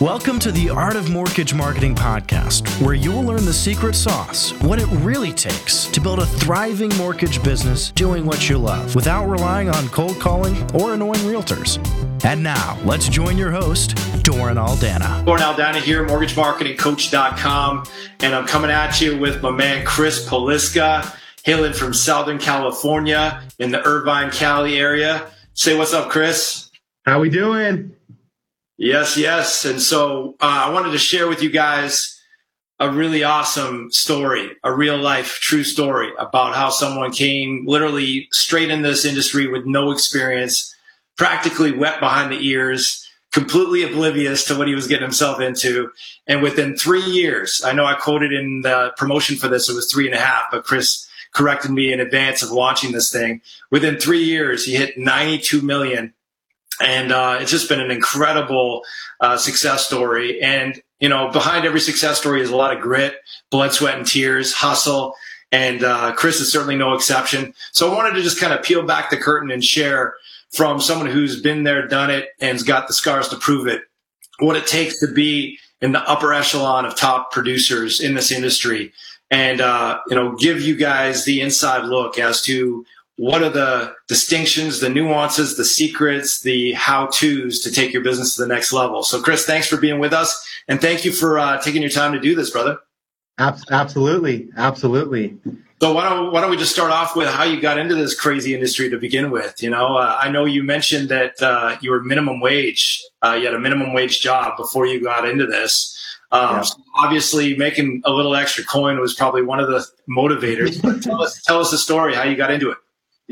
Welcome to the Art of Mortgage Marketing podcast, where you'll learn the secret sauce, what it really takes to build a thriving mortgage business doing what you love without relying on cold calling or annoying realtors. And now, let's join your host, Doran Aldana. Doran Aldana here, mortgagemarketingcoach.com, and I'm coming at you with my man Chris Poliska, hailing from Southern California in the Irvine, Cali area. Say what's up, Chris. How we doing? Yes, yes. And so I wanted to share with you guys a really awesome story, a real life true story about how someone came literally straight in this industry with no experience, practically wet behind the ears, completely oblivious to what he was getting himself into. And within 3 years, I know I quoted in the promotion for this, it was 3.5, but Chris corrected me in advance of launching this thing. Within 3 years, he hit 92 million. And it's just been an incredible success story. And, you know, behind every success story is a lot of grit, blood, sweat, and tears, hustle. And Chris is certainly no exception. So I wanted to just kind of peel back the curtain and share from someone who's been there, done it, and's got the scars to prove it, what it takes to be in the upper echelon of top producers in this industry. And, you know, give you guys the inside look as to what are the distinctions, the nuances, the secrets, the how-tos to take your business to the next level. So, Chris, thanks for being with us, and thank you for taking your time to do this, brother. Absolutely. So why don't we just start off with how you got into this crazy industry to begin with? You know, I know you mentioned that you were minimum wage. You had a minimum wage job before you got into this. So obviously, making a little extra coin was probably one of the motivators. But tell us the story, how you got into it.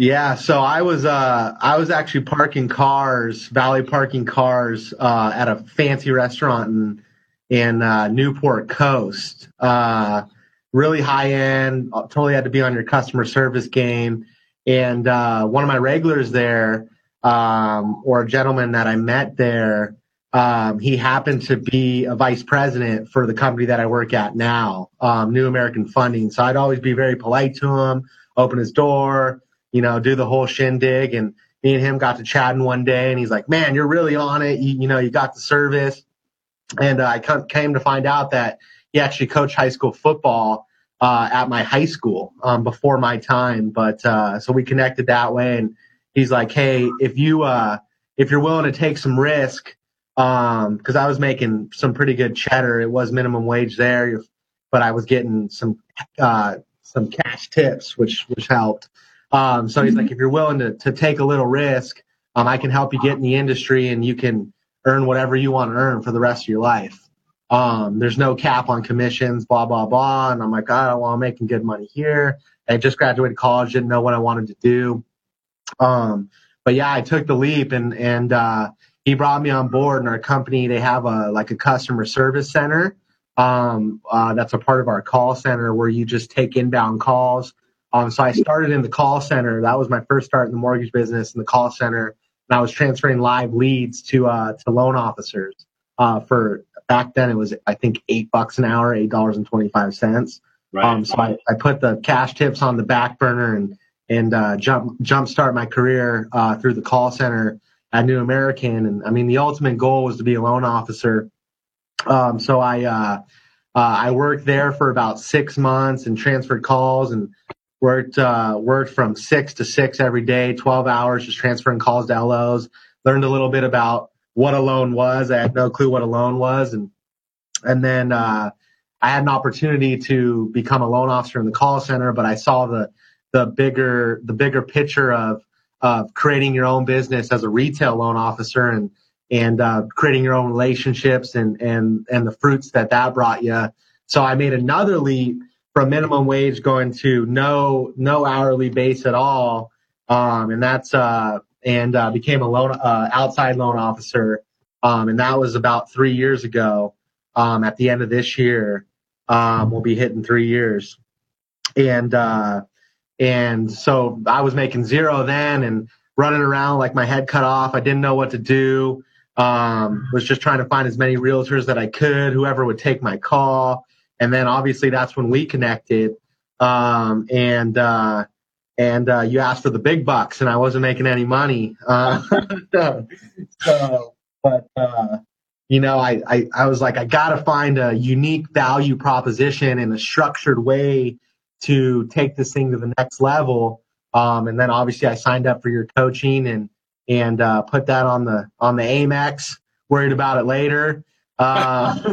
Yeah, so I was actually parking cars, valet parking cars at a fancy restaurant in Newport Coast. Really high end, totally had to be on your customer service game. And one of my regulars there, or a gentleman that I met there, he happened to be a vice president for the company that I work at now, New American Funding. So I'd always be very polite to him, open his door, you know, do the whole shindig. And me and him got to chatting one day, and he's like, man, you're really on it. You know, you got the service. And I came to find out that he actually coached high school football at my high school before my time. But so we connected that way. And he's like, hey, if you're willing to take some risk, because I was making some pretty good cheddar. It was minimum wage there, but I was getting some cash tips, which helped. So he's like, if you're willing to take a little risk, I can help you get in the industry and you can earn whatever you want to earn for the rest of your life. There's no cap on commissions, blah, blah, blah. And I'm like, oh, well, I'm making good money here. I just graduated college, didn't know what I wanted to do. But yeah, I took the leap and he brought me on board. And our company, they have a customer service center. That's a part of our call center where you just take inbound calls. So I started in the call center. That was my first start in the mortgage business, in the call center. And I was transferring live leads to loan officers. For back then, it was, I think, $8 an hour, $8.25. Right. So I put the cash tips on the back burner and jumpstart my career through the call center at New American. And I mean, the ultimate goal was to be a loan officer. So I worked there for about 6 months and transferred calls and worked from 6 to 6 every day, 12 hours, just transferring calls to LOs. Learned a little bit about what a loan was. I had no clue what a loan was. And then I had an opportunity to become a loan officer in the call center, but I saw the bigger picture of creating your own business as a retail loan officer and creating your own relationships and the fruits that brought you. So I made another leap from minimum wage going to no hourly base at all. And became a loan outside loan officer. And that was about 3 years ago. At the end of this year, we'll be hitting 3 years. And so I was making zero then and running around like my head cut off. I didn't know what to do. Was just trying to find as many realtors that I could, whoever would take my call. And then obviously that's when we connected. And you asked for the big bucks, and I wasn't making any money. So, but you know, I was like, I got to find a unique value proposition and a structured way to take this thing to the next level. And then obviously I signed up for your coaching and put that on the Amex, worried about it later. And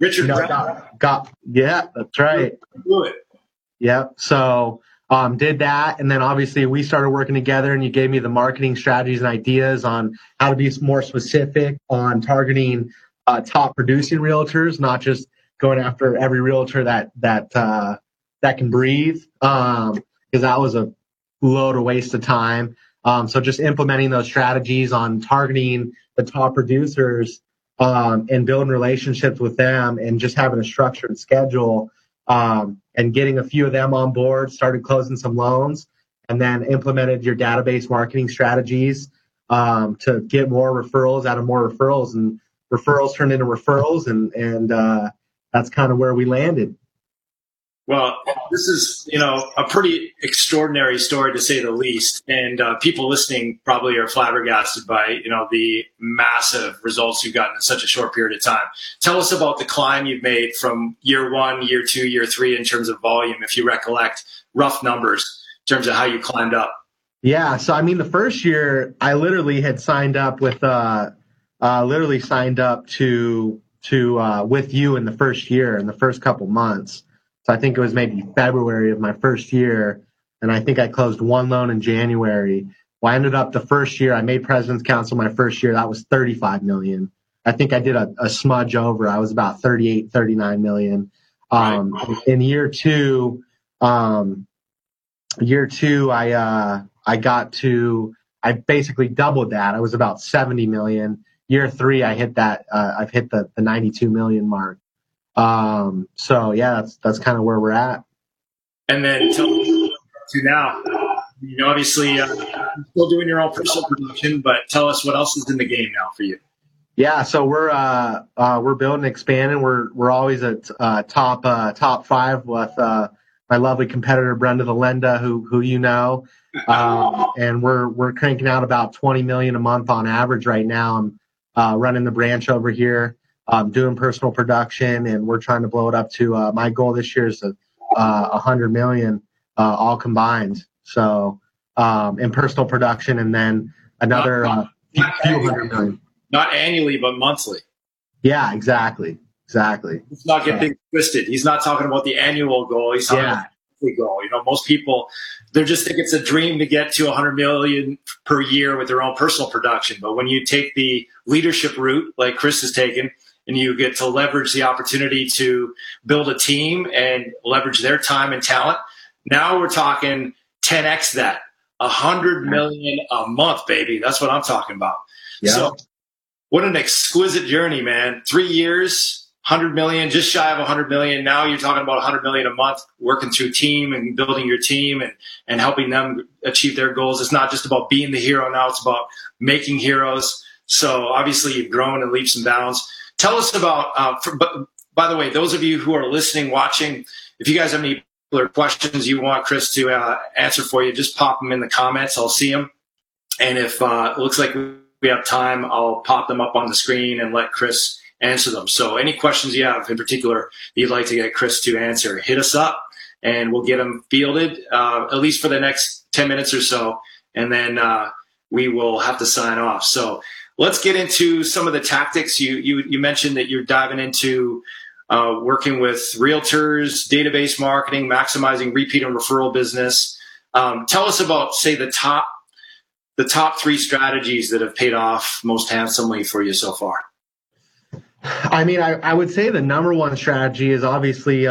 Richard, you know, got, yeah, that's right. Good. Yeah. So, did that. And then obviously we started working together and you gave me the marketing strategies and ideas on how to be more specific on targeting, top producing realtors, not just going after every realtor that can breathe. Cause that was a load of waste of time. So just implementing those strategies on targeting the top producers, and building relationships with them and just having a structured schedule, and getting a few of them on board, started closing some loans, and then implemented your database marketing strategies to get more referrals out of more referrals, and referrals turned into referrals, and that's kind of where we landed. Well, this is, you know, a pretty extraordinary story to say the least, and people listening probably are flabbergasted by, you know, the massive results you've gotten in such a short period of time. Tell us about the climb you've made from year one, year two, year three in terms of volume, if you recollect rough numbers in terms of how you climbed up. Yeah, so I mean, the first year I literally had signed up with, with you in the first year, in the first couple months. So I think it was maybe February of my first year, and I think I closed one loan in January. Well, I ended up the first year, I made President's Council my first year. That was $35 million. I think I did a smudge over. I was about $38, $39 million. In year two, I basically doubled that. I was about $70 million. Year three, I hit that. I've hit the $92 million mark. So yeah, that's kind of where we're at. And then to now, you know, obviously, you're still doing your own personal production, but tell us what else is in the game now for you. Yeah. So we're building, expanding. We're always at, top five with, my lovely competitor, Brenda Valenda, who you know, and we're cranking out about 20 million a month on average right now. I'm, running the branch over here. Doing personal production, and we're trying to blow it up to my goal this year is $100 million all combined. So in personal production, and then another few hundred million. Not annually, but monthly. Yeah, exactly. Let's not get things twisted. He's not talking about the annual goal. He's talking about the monthly goal. You know, most people, they just think it's a dream to get to $100 million per year with their own personal production. But when you take the leadership route, like Chris has taken, and you get to leverage the opportunity to build a team and leverage their time and talent. Now we're talking 10x that, $100 million a month, baby. That's what I'm talking about. Yeah. So what an exquisite journey, man. 3 years, $100 million, just shy of $100 million. Now you're talking about $100 million a month, working through team and building your team and helping them achieve their goals. It's not just about being the hero now. It's about making heroes. So obviously you've grown in leaps and bounds. Tell us about, by the way, those of you who are listening, watching, if you guys have any particular questions you want Chris to answer for you, just pop them in the comments. I'll see them. And if it looks like we have time, I'll pop them up on the screen and let Chris answer them. So any questions you have in particular you'd like to get Chris to answer, hit us up and we'll get them fielded, at least for the next 10 minutes or so. And then we will have to sign off. So let's get into some of the tactics. You mentioned that you're diving into working with realtors, database marketing, maximizing repeat and referral business. Tell us about, say, the top three strategies that have paid off most handsomely for you so far. I mean, I would say the number one strategy is obviously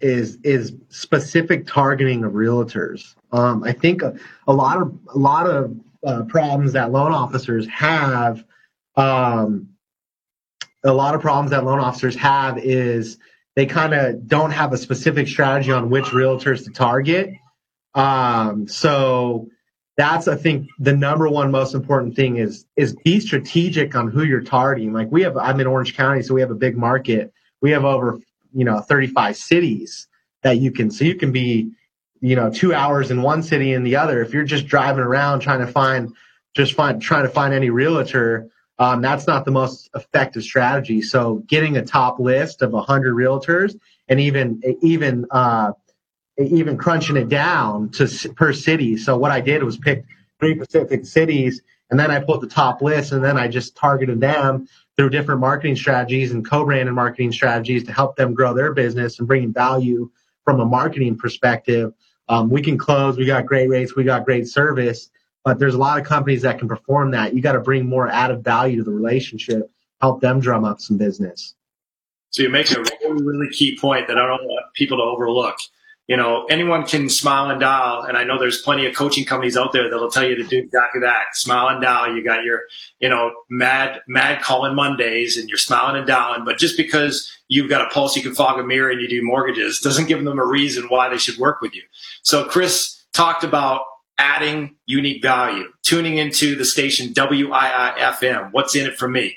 is specific targeting of realtors. I think a lot of problems that loan officers have is they kind of don't have a specific strategy on which realtors to target. So that's, I think, the number one most important thing is be strategic on who you're targeting. Like I'm in Orange County, so we have a big market. We have over, 35 cities that you can be, 2 hours in one city and the other. If you're just driving around trying to find just trying to find any realtor, that's not the most effective strategy. So getting a top list of 100 realtors and even crunching it down to per city. So what I did was pick 3 specific cities, and then I put the top list, and then I just targeted them through different marketing strategies and co-branded marketing strategies to help them grow their business and bring value from a marketing perspective. We can close. We got great rates. We got great service. But there's a lot of companies that can perform that. You got to bring more added value to the relationship, help them drum up some business. So you make a really, really key point that I don't want people to overlook. You know, anyone can smile and dial, and I know there's plenty of coaching companies out there that'll tell you to do exactly that. Smile and dial. You got your, you know, mad calling Mondays, and you're smiling and dialing. But just because you've got a pulse, you can fog a mirror, and you do mortgages doesn't give them a reason why they should work with you. So Chris talked about adding unique value, tuning into the station WIIFM, what's in it for me.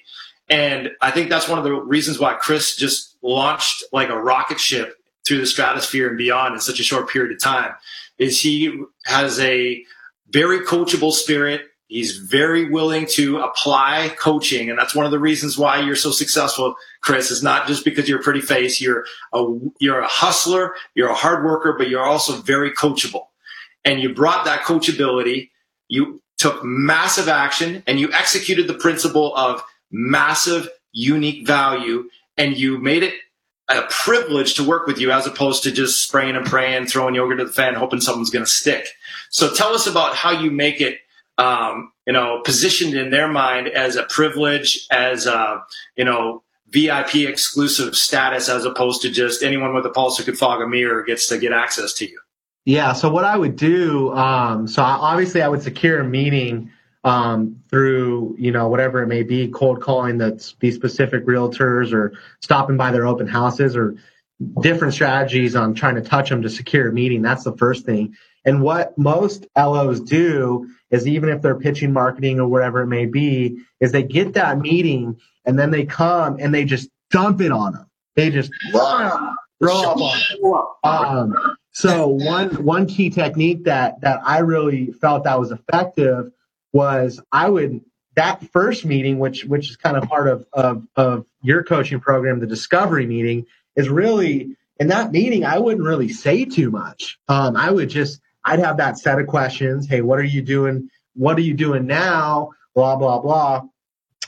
And I think that's one of the reasons why Chris just launched like a rocket ship through the stratosphere and beyond in such a short period of time, is he has a very coachable spirit. He's very willing to apply coaching. And that's one of the reasons why you're so successful, Chris. It's not just because you're a pretty face. You're a hustler, you're a hard worker, but you're also very coachable. And you brought that coachability, you took massive action, and you executed the principle of massive, unique value, and you made it a privilege to work with you as opposed to just spraying and praying, throwing yogurt at the fan, hoping something's going to stick. So tell us about how you make it, positioned in their mind as a privilege, as a, VIP exclusive status, as opposed to just anyone with a pulse who could fog a mirror gets to get access to you. Yeah. So what I would do, I would secure a meeting through, whatever it may be, cold calling these specific realtors or stopping by their open houses or different strategies on trying to touch them to secure a meeting. That's the first thing. And what most LOs do is, even if they're pitching marketing or whatever it may be, is they get that meeting and then they come and they just dump it on them. They just throw up on them. So one key technique that I really felt that was effective was that first meeting, which is kind of part of your coaching program, the discovery meeting, is really, in that meeting, I wouldn't really say too much. I'd have that set of questions. Hey, what are you doing? What are you doing now? Blah, blah, blah.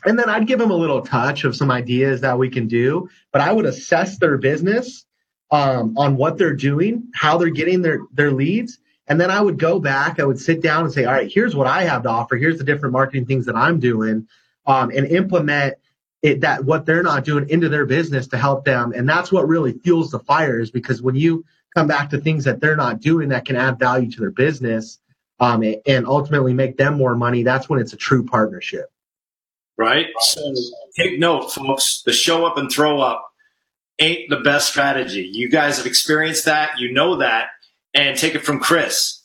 And then I'd give them a little touch of some ideas that we can do, but I would assess their business on what they're doing, how they're getting their leads. And then I would go back, I would sit down and say, all right, here's what I have to offer. Here's the different marketing things that I'm doing, and implement it, that what they're not doing, into their business to help them. And that's what really fuels the fires, because when you come back to things that they're not doing that can add value to their business, and ultimately make them more money, that's when it's a true partnership. Right? So take note, folks, the show up and throw up ain't the best strategy. You guys have experienced that. You know that. And take it from Chris.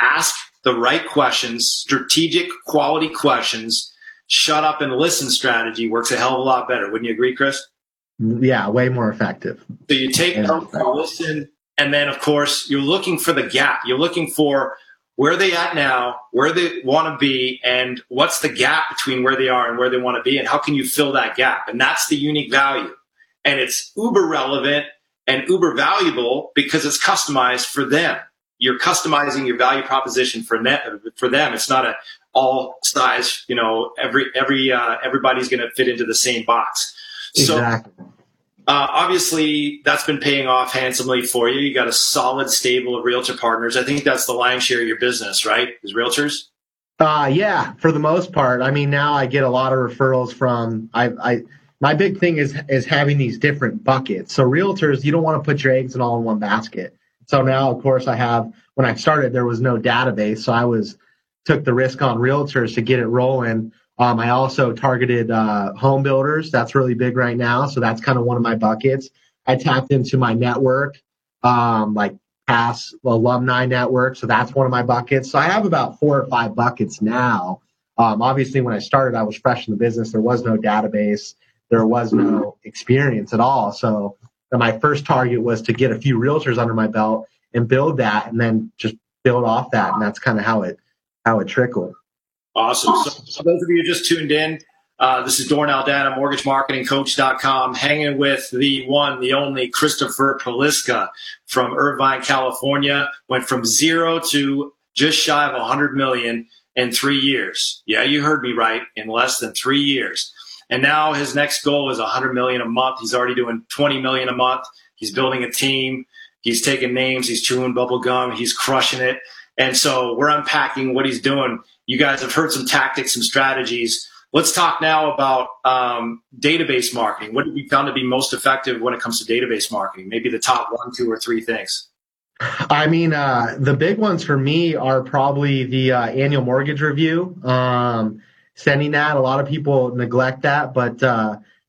Ask the right questions, strategic quality questions, shut up and listen strategy works a hell of a lot better. Wouldn't you agree, Chris? Yeah, way more effective. So you take note, listen, and then, of course, you're looking for the gap. You're looking for where they at now, where they want to be, and what's the gap between where they are and where they want to be, and how can you fill that gap? And that's the unique value. And it's uber relevant and uber valuable because it's customized for them. You're customizing your value proposition for them. It's not a all size, everybody's going to fit into the same box. Exactly. So obviously that's been paying off handsomely for you. You got a solid stable of realtor partners. I think that's the lion's share of your business, right? Is realtors? Yeah, for the most part. I mean, now I get a lot of referrals from, my big thing is having these different buckets. So realtors, you don't want to put your eggs in all in one basket. So now, of course, when I started, there was no database. So I took the risk on realtors to get it rolling. I also targeted home builders. That's really big right now. So that's kind of one of my buckets. I tapped into my network, like past alumni network. So that's one of my buckets. So I have about 4 or 5 buckets now. Obviously, when I started, I was fresh in the business. There was no database. There was no experience at all. So my first target was to get a few realtors under my belt and build that, and then just build off that. And that's kind of how it trickled. Awesome. So those of you who just tuned in, this is Doran Aldana, mortgagemarketingcoach.com, hanging with the one, the only Christopher Poliska from Irvine, California. Went from zero to just shy of 100 million in 3 years. Yeah, you heard me right, in less than 3 years. And now his next goal is 100 million a month. He's already doing 20 million a month. He's building a team. He's taking names. He's chewing bubble gum. He's crushing it. And so we're unpacking what he's doing. You guys have heard some tactics, some strategies. Let's talk now about database marketing. What have you found to be most effective when it comes to database marketing? Maybe the top one, two, or three things. I mean, the big ones for me are probably the annual mortgage review. Sending that, a lot of people neglect that, but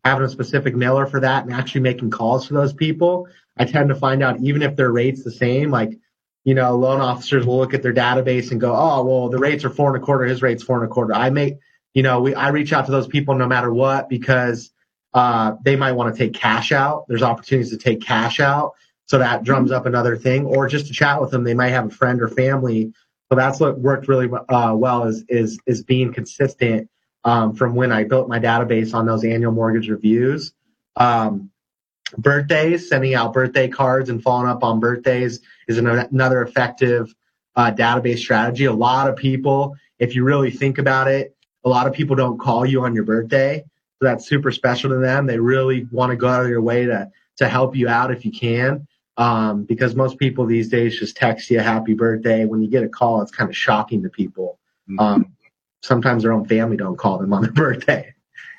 having a specific mailer for that and actually making calls for those people, I tend to find out even if their rate's the same, like, you know, loan officers will look at their database and go, oh, well, the rates are 4.25, his rate's 4.25. I reach out to those people no matter what, because they might want to take cash out. There's opportunities to take cash out. So that drums up another thing, or just to chat with them. They might have a friend or family. So that's what worked really well is being consistent from when I built my database on those annual mortgage reviews. Birthdays, sending out birthday cards and following up on birthdays is another effective database strategy. A lot of people, if you really think about it, a lot of people don't call you on your birthday. So that's super special to them. They really want to go out of their way to help you out if you can. Because most people these days just text you happy birthday. When you get a call, it's kind of shocking to people. Sometimes their own family don't call them on their birthday.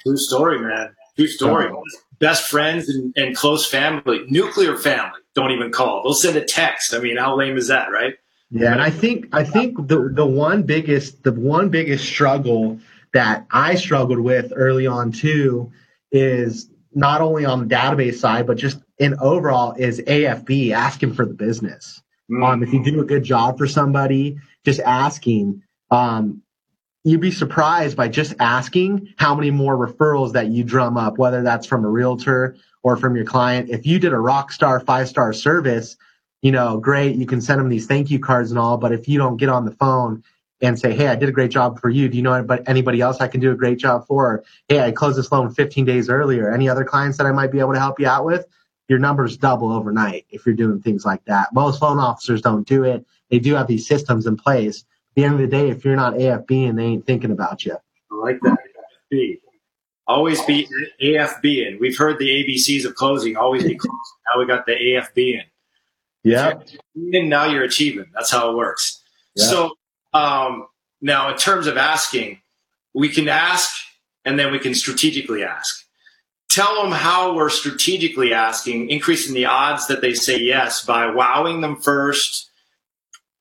True story, man. True story. So, best friends and close family, nuclear family, don't even call. They'll send a text. I mean, how lame is that, right? Yeah, and I think the one biggest struggle that I struggled with early on too is not only on the database side, but just in overall is AFB, asking for the business. If you do a good job for somebody, just asking, you'd be surprised by just asking how many more referrals that you drum up, whether that's from a realtor or from your client. If you did a rock star 5-star service, you know, great, you can send them these thank you cards and all. But if you don't get on the phone and say, hey, I did a great job for you. Do you know anybody else I can do a great job for? Hey, I closed this loan 15 days earlier. Any other clients that I might be able to help you out with? Your numbers double overnight if you're doing things like that. Most loan officers don't do it. They do have these systems in place. At the end of the day, if you're not AFBing, they ain't thinking about you. I like that. AFB. Always be AFBing. We've heard the ABCs of closing. Always be closing. Now we got the AFBing. Yeah. And now you're achieving. That's how it works. Yeah. So, now in terms of asking, we can ask and then we can strategically ask. Tell them how we're strategically asking, increasing the odds that they say yes by wowing them first,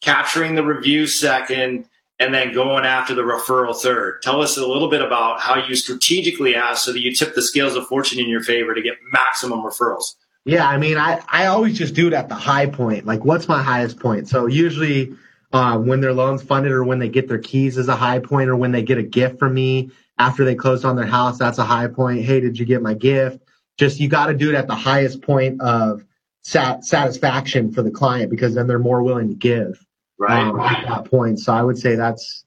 capturing the review second, and then going after the referral third. Tell us a little bit about how you strategically ask so that you tip the scales of fortune in your favor to get maximum referrals. Yeah, I mean, I always just do it at the high point. Like, what's my highest point? So usually when their loan's funded or when they get their keys is a high point, or when they get a gift from me after they closed on their house, that's a high point. Hey, did you get my gift? Just, you got to do it at the highest point of satisfaction for the client, because then they're more willing to give at that point. So I would say that's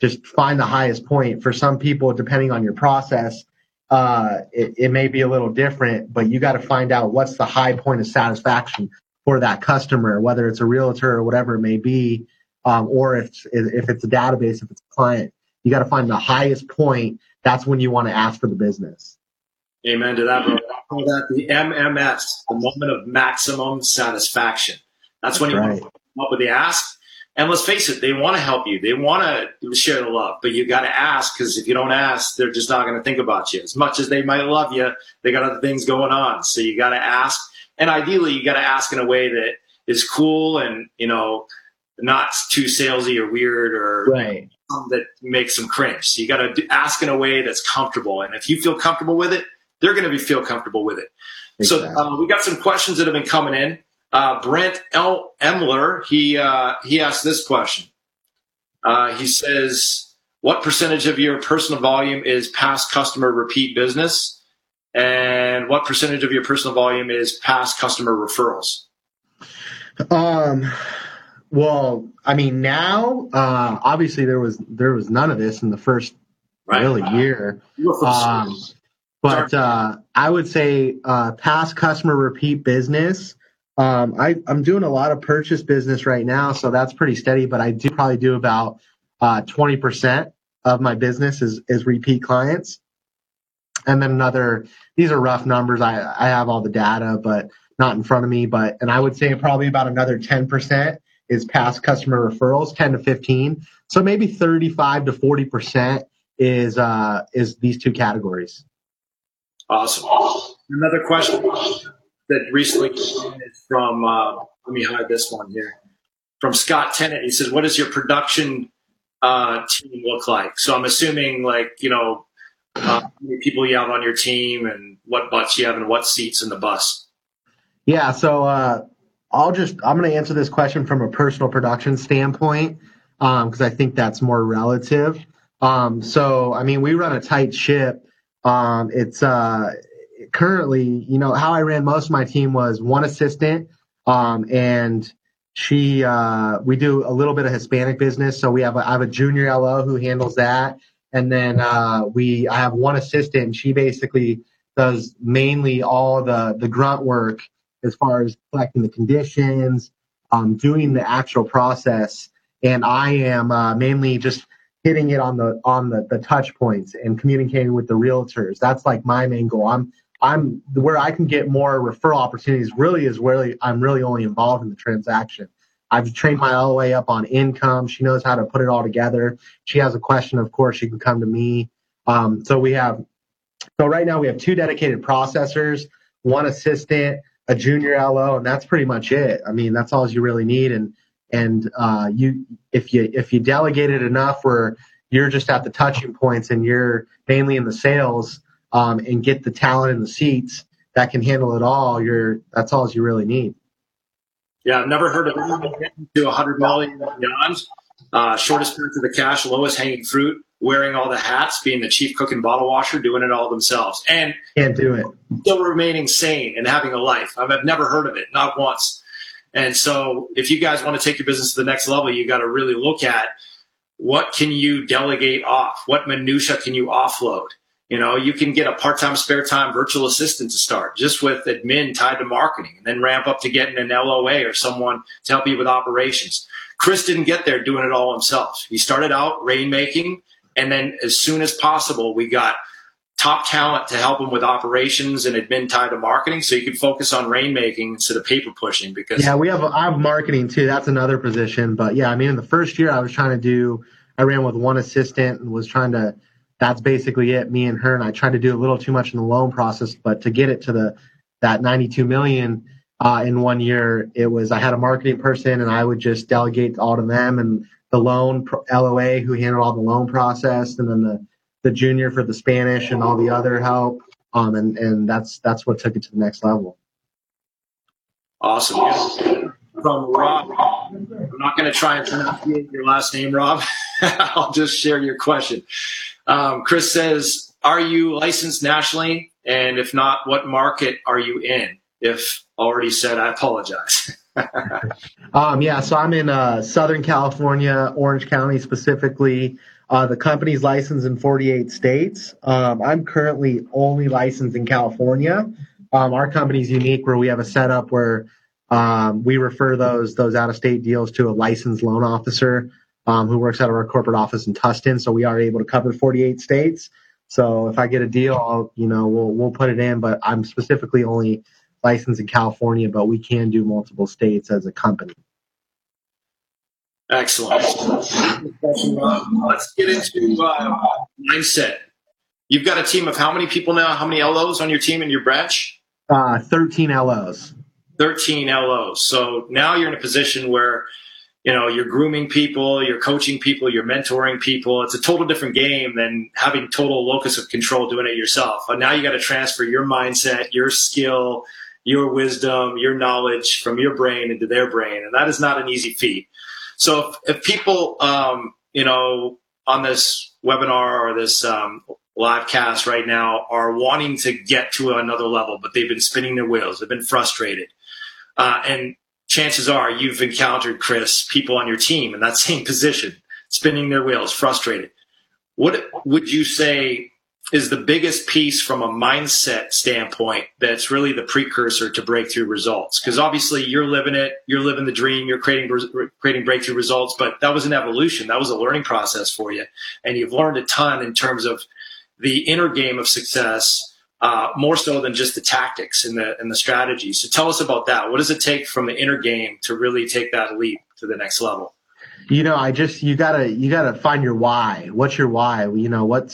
just find the highest point. For some people, depending on your process, it may be a little different, but you got to find out what's the high point of satisfaction for that customer, whether it's a realtor or whatever it may be. Or if it's a database, if it's a client, you got to find the highest point. That's when you want to ask for the business. Amen to that, bro. I call that the MMS, the moment of maximum satisfaction. That's when you want to come up with the ask. And let's face it, they want to help you. They want to share the love, but you got to ask, because if you don't ask, they're just not going to think about you. As much as they might love you, they got other things going on. So you got to ask. And ideally, you got to ask in a way that is cool and, you know, not too salesy or weird or that makes them cringe. So you got to ask in a way that's comfortable. And if you feel comfortable with it, they're going to feel comfortable with it. Exactly. So we got some questions that have been coming in. Brent L. Emler, he asked this question. He says, what percentage of your personal volume is past customer repeat business? And what percentage of your personal volume is past customer referrals? Well, I mean, now obviously there was none of this in the first year. But I would say past customer, repeat business. I'm doing a lot of purchase business right now, so that's pretty steady. But I do probably do about 20% of my business is repeat clients, and then another. These are rough numbers. I have all the data, but not in front of me. And I would say probably about another 10% is past customer referrals, 10 to 15. So maybe 35 to 40% is these two categories. Awesome. Another question that recently came in is from, let me hide this one here, from Scott Tennant. He says, what does your production team look like? So I'm assuming, like, you know, how many people you have on your team and what butts you have and what seats in the bus. Yeah, so I'm going to answer this question from a personal production standpoint because I think that's more relative. So, I mean, we run a tight ship. It's currently, you know, how I ran most of my team was one assistant, and she, we do a little bit of Hispanic business. So I have a junior LO who handles that. And then, I have one assistant, and she basically does mainly all the grunt work as far as collecting the conditions, doing the actual process. And I am, mainly just hitting it on the touch points and communicating with the realtors. That's like my main goal. I'm where I can get more referral opportunities really is where I'm really only involved in the transaction. I've trained my LA up on income. She knows how to put it all together. She has a question, of course, she can come to me. So right now we have two dedicated processors, one assistant, a junior LO, and that's pretty much it. I mean, that's all you really need. And if you delegate it enough where you're just at the touching points and you're mainly in the sales, and get the talent in the seats that can handle it all, that's all you really need. Yeah, I've never heard of getting to 100 million beyond. Shortest path to the cash, lowest hanging fruit, wearing all the hats, being the chief cook and bottle washer, doing it all themselves, and can't do it. Still remaining sane and having a life. I've never heard of it, not once. And so if you guys want to take your business to the next level, you got to really look at what can you delegate off? What minutia can you offload? You know, you can get a part-time, spare-time virtual assistant to start just with admin tied to marketing and then ramp up to getting an LOA or someone to help you with operations. Chris didn't get there doing it all himself. He started out rainmaking, and then as soon as possible, we got top talent to help him with operations and admin tied to marketing, so you can focus on rainmaking instead of paper pushing. Because I have marketing too. That's another position. But yeah, I mean, in the first year, I ran with one assistant and was trying to. That's basically it. Me and her, and I tried to do a little too much in the loan process. But to get it to that $92 million in 1 year, I had a marketing person, and I would just delegate all to them, and the loan LOA who handled all the loan process, and then the junior for the Spanish and all the other help. And that's what took it to the next level. Awesome. Yeah. From Rob, I'm not going to try and pronounce your last name, Rob. I'll just share your question. Chris says, are you licensed nationally? And if not, what market are you in? If already said, I apologize. So I'm in Southern California, Orange County specifically. The company's licensed in 48 states. I'm currently only licensed in California. Our company's unique where we have a setup where we refer those out-of-state deals to a licensed loan officer who works out of our corporate office in Tustin. So we are able to cover 48 states. So if I get a deal, we'll put it in. But I'm specifically only licensed in California, but we can do multiple states as a company. Excellent. Let's get into mindset. You've got a team of how many people now? How many LOs on your team in your branch? 13 LOs. 13 LOs. So now you're in a position where, you know, you're grooming people, you're coaching people, you're mentoring people. It's a total different game than having total locus of control doing it yourself. But now you got to transfer your mindset, your skill, your wisdom, your knowledge from your brain into their brain. And that is not an easy feat. So if people, on this webinar or this live cast right now are wanting to get to another level, but they've been spinning their wheels, they've been frustrated, and chances are you've encountered, Chris, people on your team in that same position, spinning their wheels, frustrated. What would you say is the biggest piece from a mindset standpoint that's really the precursor to breakthrough results? Because obviously you're living it, you're living the dream, you're creating breakthrough results, but that was an evolution. That was a learning process for you. And you've learned a ton in terms of the inner game of success, more so than just the tactics and the strategies. So tell us about that. What does it take from the inner game to really take that leap to the next level? You know, you gotta find your why. What's your why? You know,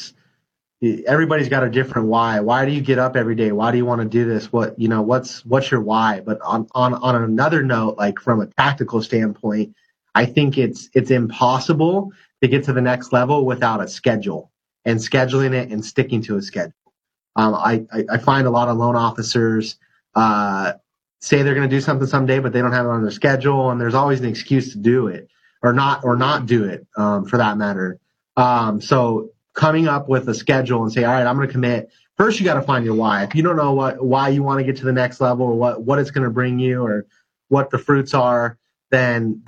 everybody's got a different why. Why do you get up every day? Why do you want to do this? What's your why? But on another note, like from a tactical standpoint, I think it's impossible to get to the next level without a schedule and scheduling it and sticking to a schedule. I find a lot of loan officers say they're going to do something someday, but they don't have it on their schedule, and there's always an excuse to do it or not do it, for that matter. So coming up with a schedule and say, all right, I'm going to commit. First, you got to find your why. If you don't know why you want to get to the next level or what it's going to bring you or what the fruits are, then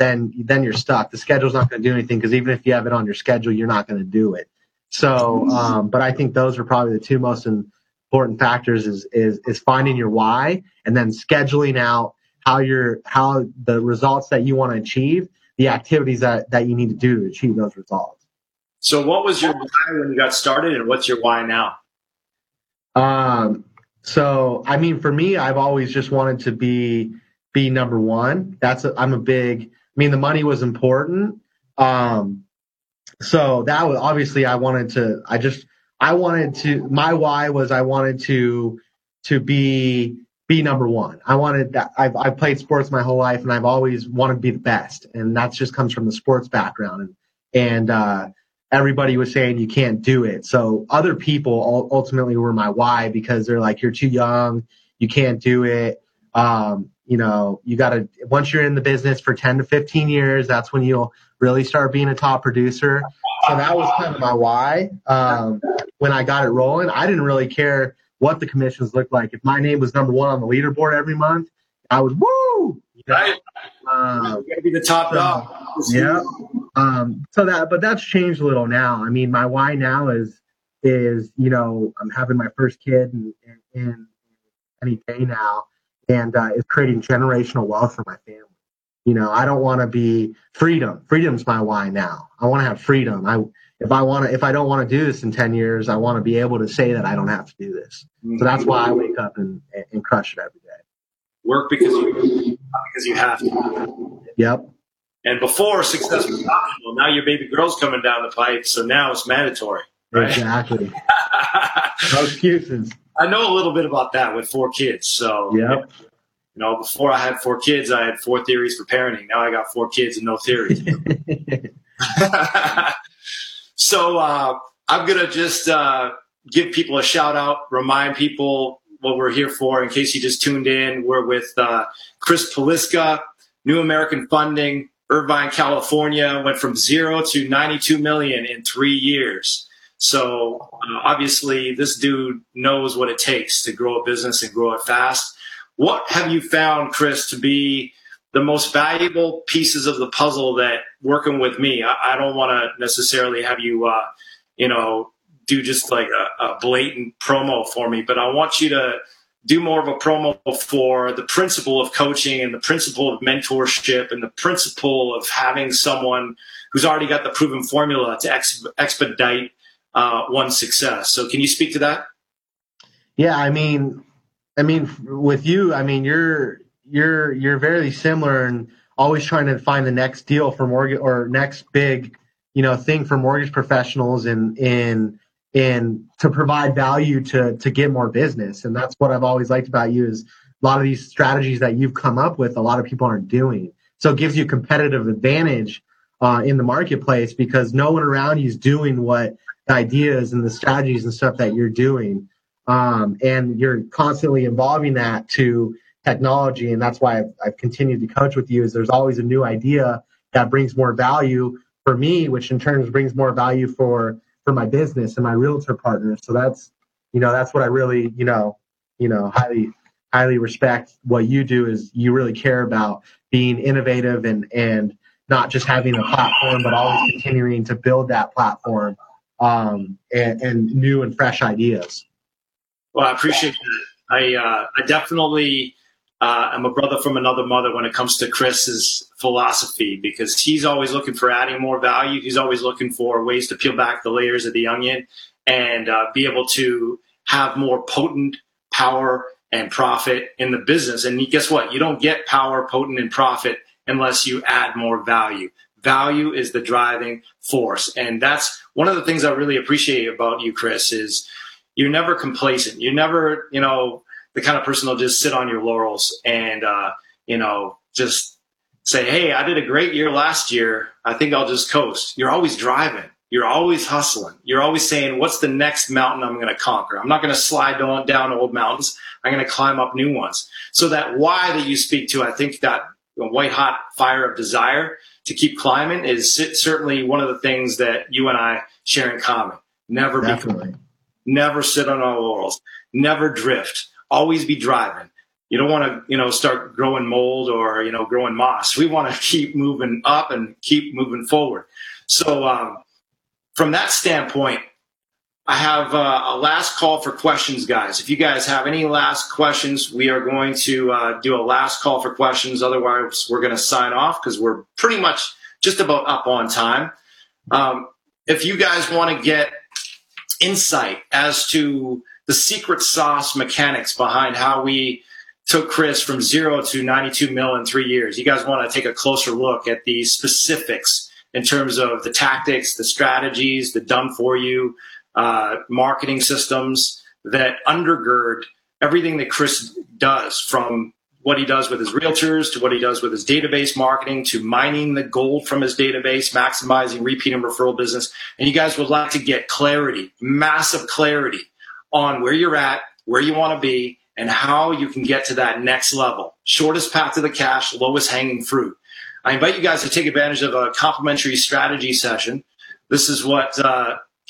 you're stuck. The schedule's not going to do anything because even if you have it on your schedule, you're not going to do it. So, but I think those are probably the two most important factors is finding your why and then scheduling out how the results that you want to achieve, the activities that you need to do to achieve those results. So what was your why when you got started and what's your why now? So, I mean, for me, I've always just wanted to be number one. The money was important. So that was obviously my why was I wanted to be number one. I wanted that. I've played sports my whole life and I've always wanted to be the best. And that just comes from the sports background. And everybody was saying you can't do it. So other people ultimately were my why because they're like, you're too young, you can't do it. You know, you got to, once you're in the business for 10 to 15 years, that's when you'll really start being a top producer. So that was kind of my why. When I got it rolling, I didn't really care what the commissions looked like. If my name was number one on the leaderboard every month, I was woo. Right. You gotta be the top dog. Yeah. But that's changed a little now. I mean, my why now is, you know, I'm having my first kid and any day now, and it's creating generational wealth for my family. You know, I don't want to be freedom. Freedom's my why now. I want to have freedom. If I don't want to do this in 10 years, I want to be able to say that I don't have to do this. So that's why I wake up and crush it every day. Work because you have to. Yep. And before success was optional, now your baby girl's coming down the pipe, so now it's mandatory. Right? Exactly. No excuses. I know a little bit about that with four kids. So, yep. You know, before I had four kids, I had four theories for parenting. Now I got four kids and no theories. So I'm going to just give people a shout out, remind people what we're here for. In case you just tuned in, we're with Chris Poliska, New American Funding, Irvine, California, went from zero to 92 million in 3 years. So obviously this dude knows what it takes to grow a business and grow it fast. What have you found, Chris, to be the most valuable pieces of the puzzle that working with me? I don't want to necessarily have you, you know, do just like a blatant promo for me, but I want you to do more of a promo for the principle of coaching and the principle of mentorship and the principle of having someone who's already got the proven formula to expedite one's success. So can you speak to that? Yeah, I mean, with you, I mean, you're very similar and always trying to find the next deal for mortgage or next big, you know, thing for mortgage professionals and to provide value to get more business. And that's what I've always liked about you is a lot of these strategies that you've come up with, a lot of people aren't doing. So it gives you competitive advantage in the marketplace because no one around you is doing what the ideas and the strategies and stuff that you're doing. And you're constantly involving that to technology. And that's why I've continued to coach with you is there's always a new idea that brings more value for me, which in turn brings more value for my business and my realtor partners. So that's what I really, highly, highly respect what you do is you really care about being innovative and not just having a platform, but always continuing to build that platform and new and fresh ideas. Well, I appreciate that. I definitely am a brother from another mother when it comes to Chris's philosophy, because he's always looking for adding more value. He's always looking for ways to peel back the layers of the onion and be able to have more potent power and profit in the business. And guess what? You don't get power, potent, and profit unless you add more value. Value is the driving force. And that's one of the things I really appreciate about you, Chris, is you're never complacent. You're never, the kind of person that'll just sit on your laurels and, just say, hey, I did a great year last year. I think I'll just coast. You're always driving. You're always hustling. You're always saying, what's the next mountain I'm going to conquer? I'm not going to slide down old mountains. I'm going to climb up new ones. So that why that you speak to, I think that white hot fire of desire to keep climbing is certainly one of the things that you and I share in common. Never be complacent. Never sit on our laurels. Never drift. Always be driving. You don't want to, start growing mold or, growing moss. We want to keep moving up and keep moving forward. So, from that standpoint, I have a last call for questions, guys. If you guys have any last questions, we are going to do a last call for questions. Otherwise, we're going to sign off because we're pretty much just about up on time. If you guys want to get insight as to the secret sauce mechanics behind how we took Chris from zero to 92 mil in 3 years, you guys want to take a closer look at the specifics in terms of the tactics, the strategies, the done-for-you marketing systems that undergird everything that Chris does, from what he does with his realtors to what he does with his database marketing to mining the gold from his database, maximizing repeat and referral business. And you guys would like to get clarity, massive clarity on where you're at, where you want to be, and how you can get to that next level. Shortest path to the cash, lowest hanging fruit. I invite you guys to take advantage of a complimentary strategy session. This is what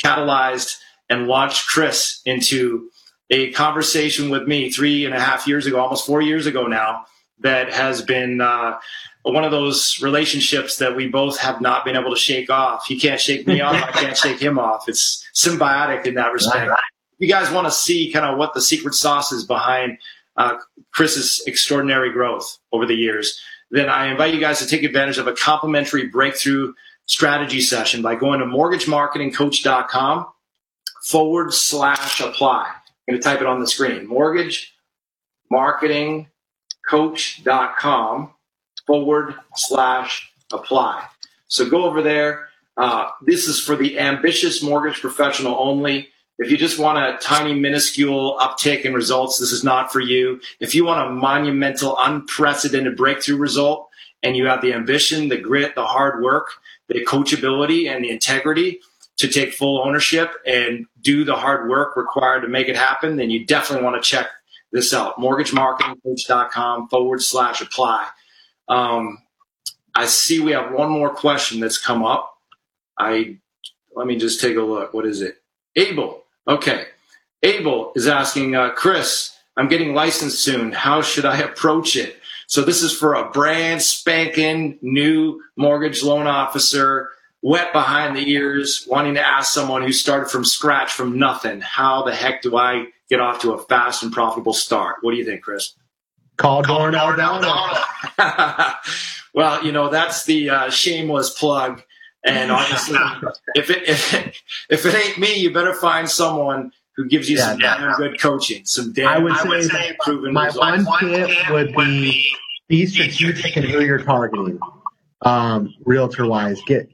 catalyzed and launched Chris into a conversation with me 3.5 years ago, almost 4 years ago now, that has been one of those relationships that we both have not been able to shake off. He can't shake me off. I can't shake him off. It's symbiotic in that respect. Wow. You guys want to see kind of what the secret sauce is behind Chris's extraordinary growth over the years, then I invite you guys to take advantage of a complimentary breakthrough strategy session by going to mortgagemarketingcoach.com / apply. I'm going to type it on the screen, mortgagemarketingcoach.com / apply. So go over there. This is for the ambitious mortgage professional only. If you just want a tiny, minuscule uptick in results, this is not for you. If you want a monumental, unprecedented breakthrough result, and you have the ambition, the grit, the hard work, the coachability, and the integrity to take full ownership and do the hard work required to make it happen, then you definitely want to check this out. Mortgagemarketingcoach.com / apply. I see we have one more question that's come up. Let me just take a look. What is it? Abel. Okay. Abel is asking, Chris, I'm getting licensed soon. How should I approach it? So this is for a brand spanking new mortgage loan officer, wet behind the ears, wanting to ask someone who started from scratch from nothing, how the heck do I get off to a fast and profitable start? What do you think, Chris? Call Doran Aldana. Well, that's the shameless plug. And honestly, if it ain't me, you better find someone who gives you some damn good coaching. I would say proven results. My one tip would be strategic in who you're targeting. Realtor wise, get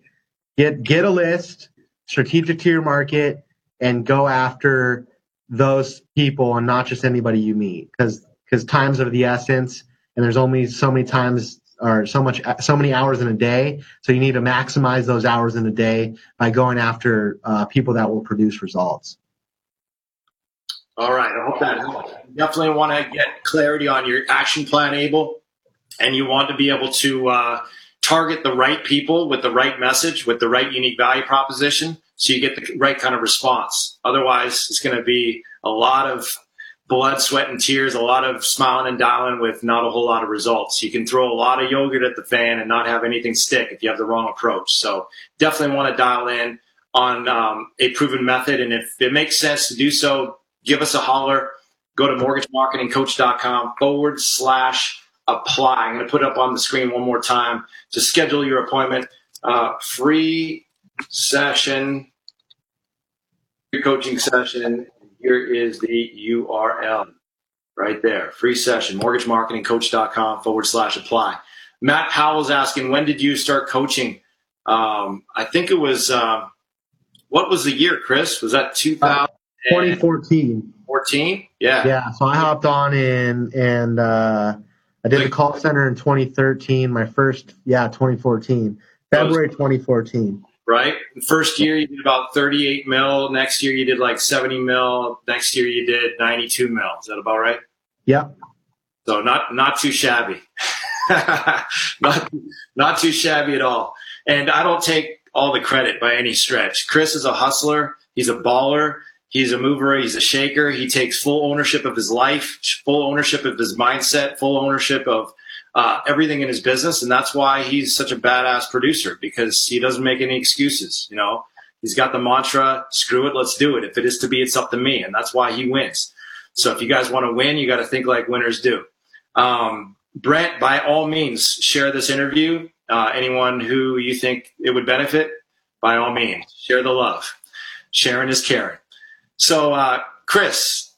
a list, strategic to your market, and go after those people and not just anybody you meet, because time's of the essence, and there's only so many times. Or so many hours in a day. So you need to maximize those hours in a day by going after people that will produce results. All right. I hope that helps. You definitely want to get clarity on your action plan, Abel, and you want to be able to target the right people with the right message, with the right unique value proposition, so you get the right kind of response. Otherwise, it's going to be a lot of blood, sweat, and tears, a lot of smiling and dialing with not a whole lot of results. You can throw a lot of yogurt at the fan and not have anything stick if you have the wrong approach. So definitely want to dial in on a proven method. And if it makes sense to do so, give us a holler. Go to mortgagemarketingcoach.com/apply. I'm going to put it up on the screen one more time to schedule your appointment. Free session, free coaching session. Here is the URL right there. Free session, mortgagemarketingcoach.com/apply. Matt Powell's asking, when did you start coaching? I think it was, what was the year, Chris? Was that 2014? 14? Yeah. Yeah. So I hopped on in and I did the call center in 2013. My first, 2014. February 2014. Right. First year you did about 38 mil. Next year you did like 70 mil. Next year you did 92 mil. Is that about right? Yep. So not too shabby. not too shabby at all. And I don't take all the credit by any stretch. Chris is a hustler. He's a baller. He's a mover. He's a shaker. He takes full ownership of his life, full ownership of his mindset, full ownership of everything in his business, and that's why he's such a badass producer, because he doesn't make any excuses. You know, he's got the mantra, screw it, let's do it. If it is to be, it's up to me, and that's why he wins. So if you guys want to win, you got to think like winners do. Brent, by all means, share this interview. Anyone who you think it would benefit, by all means, share the love. Sharing is caring. So, Chris,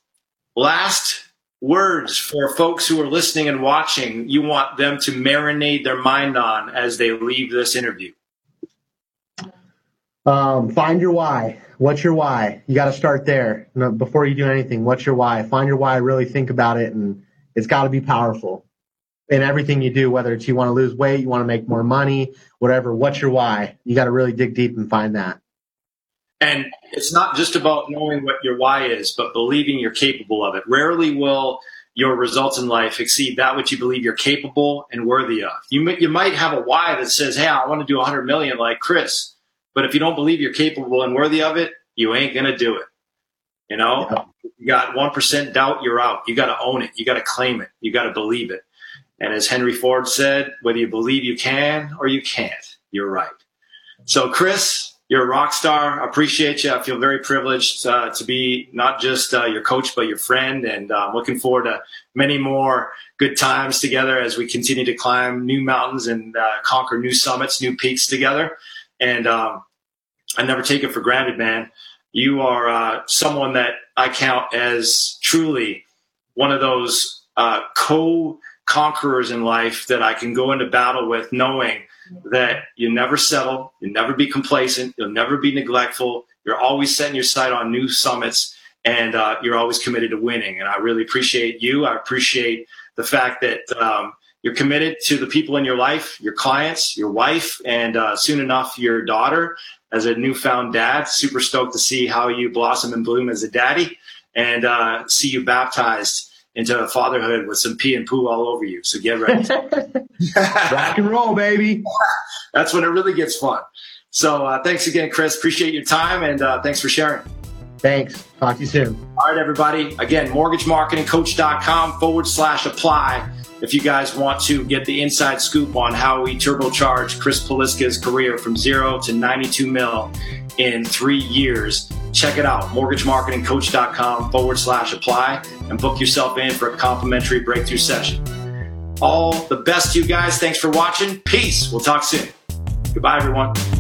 last words for folks who are listening and watching, you want them to marinate their mind on as they leave this interview. Find your why. What's your why? You got to start there. You know, before you do anything, what's your why? Find your why, really think about it, and it's got to be powerful in everything you do, whether it's you want to lose weight, you want to make more money, whatever. What's your why? You got to really dig deep and find that. And it's not just about knowing what your why is, but believing you're capable of it. Rarely will your results in life exceed that which you believe you're capable and worthy of. You might have a why that says, hey, I want to do 100 million like Chris. But if you don't believe you're capable and worthy of it, you ain't going to do it. You know, You got 1% doubt, you're out. You got to own it. You got to claim it. You got to believe it. And as Henry Ford said, whether you believe you can or you can't, you're right. So, Chris, you're a rock star. I appreciate you. I feel very privileged to be not just your coach, but your friend. And I'm looking forward to many more good times together as we continue to climb new mountains and conquer new summits, new peaks together. And I never take it for granted, man. You are someone that I count as truly one of those co-conquerors in life that I can go into battle with, knowing that you never settle, you'll never be complacent, you'll never be neglectful, you're always setting your sight on new summits, and you're always committed to winning. And I really appreciate you. I appreciate the fact that you're committed to the people in your life, your clients, your wife, and soon enough, your daughter. As a newfound dad, super stoked to see how you blossom and bloom as a daddy, and see you baptized into fatherhood with some pee and poo all over you. So get ready. Rock and roll, baby. That's when it really gets fun. So thanks again, Chris. Appreciate your time, and thanks for sharing. Thanks. Talk to you soon. All right, everybody. Again, mortgagemarketingcoach.com/apply. If you guys want to get the inside scoop on how we turbocharge Chris Poliska's career from 0 to 92 mil in 3 years, check it out, mortgagemarketingcoach.com/apply, and book yourself in for a complimentary breakthrough session. All the best to you guys. Thanks for watching. Peace. We'll talk soon. Goodbye, everyone.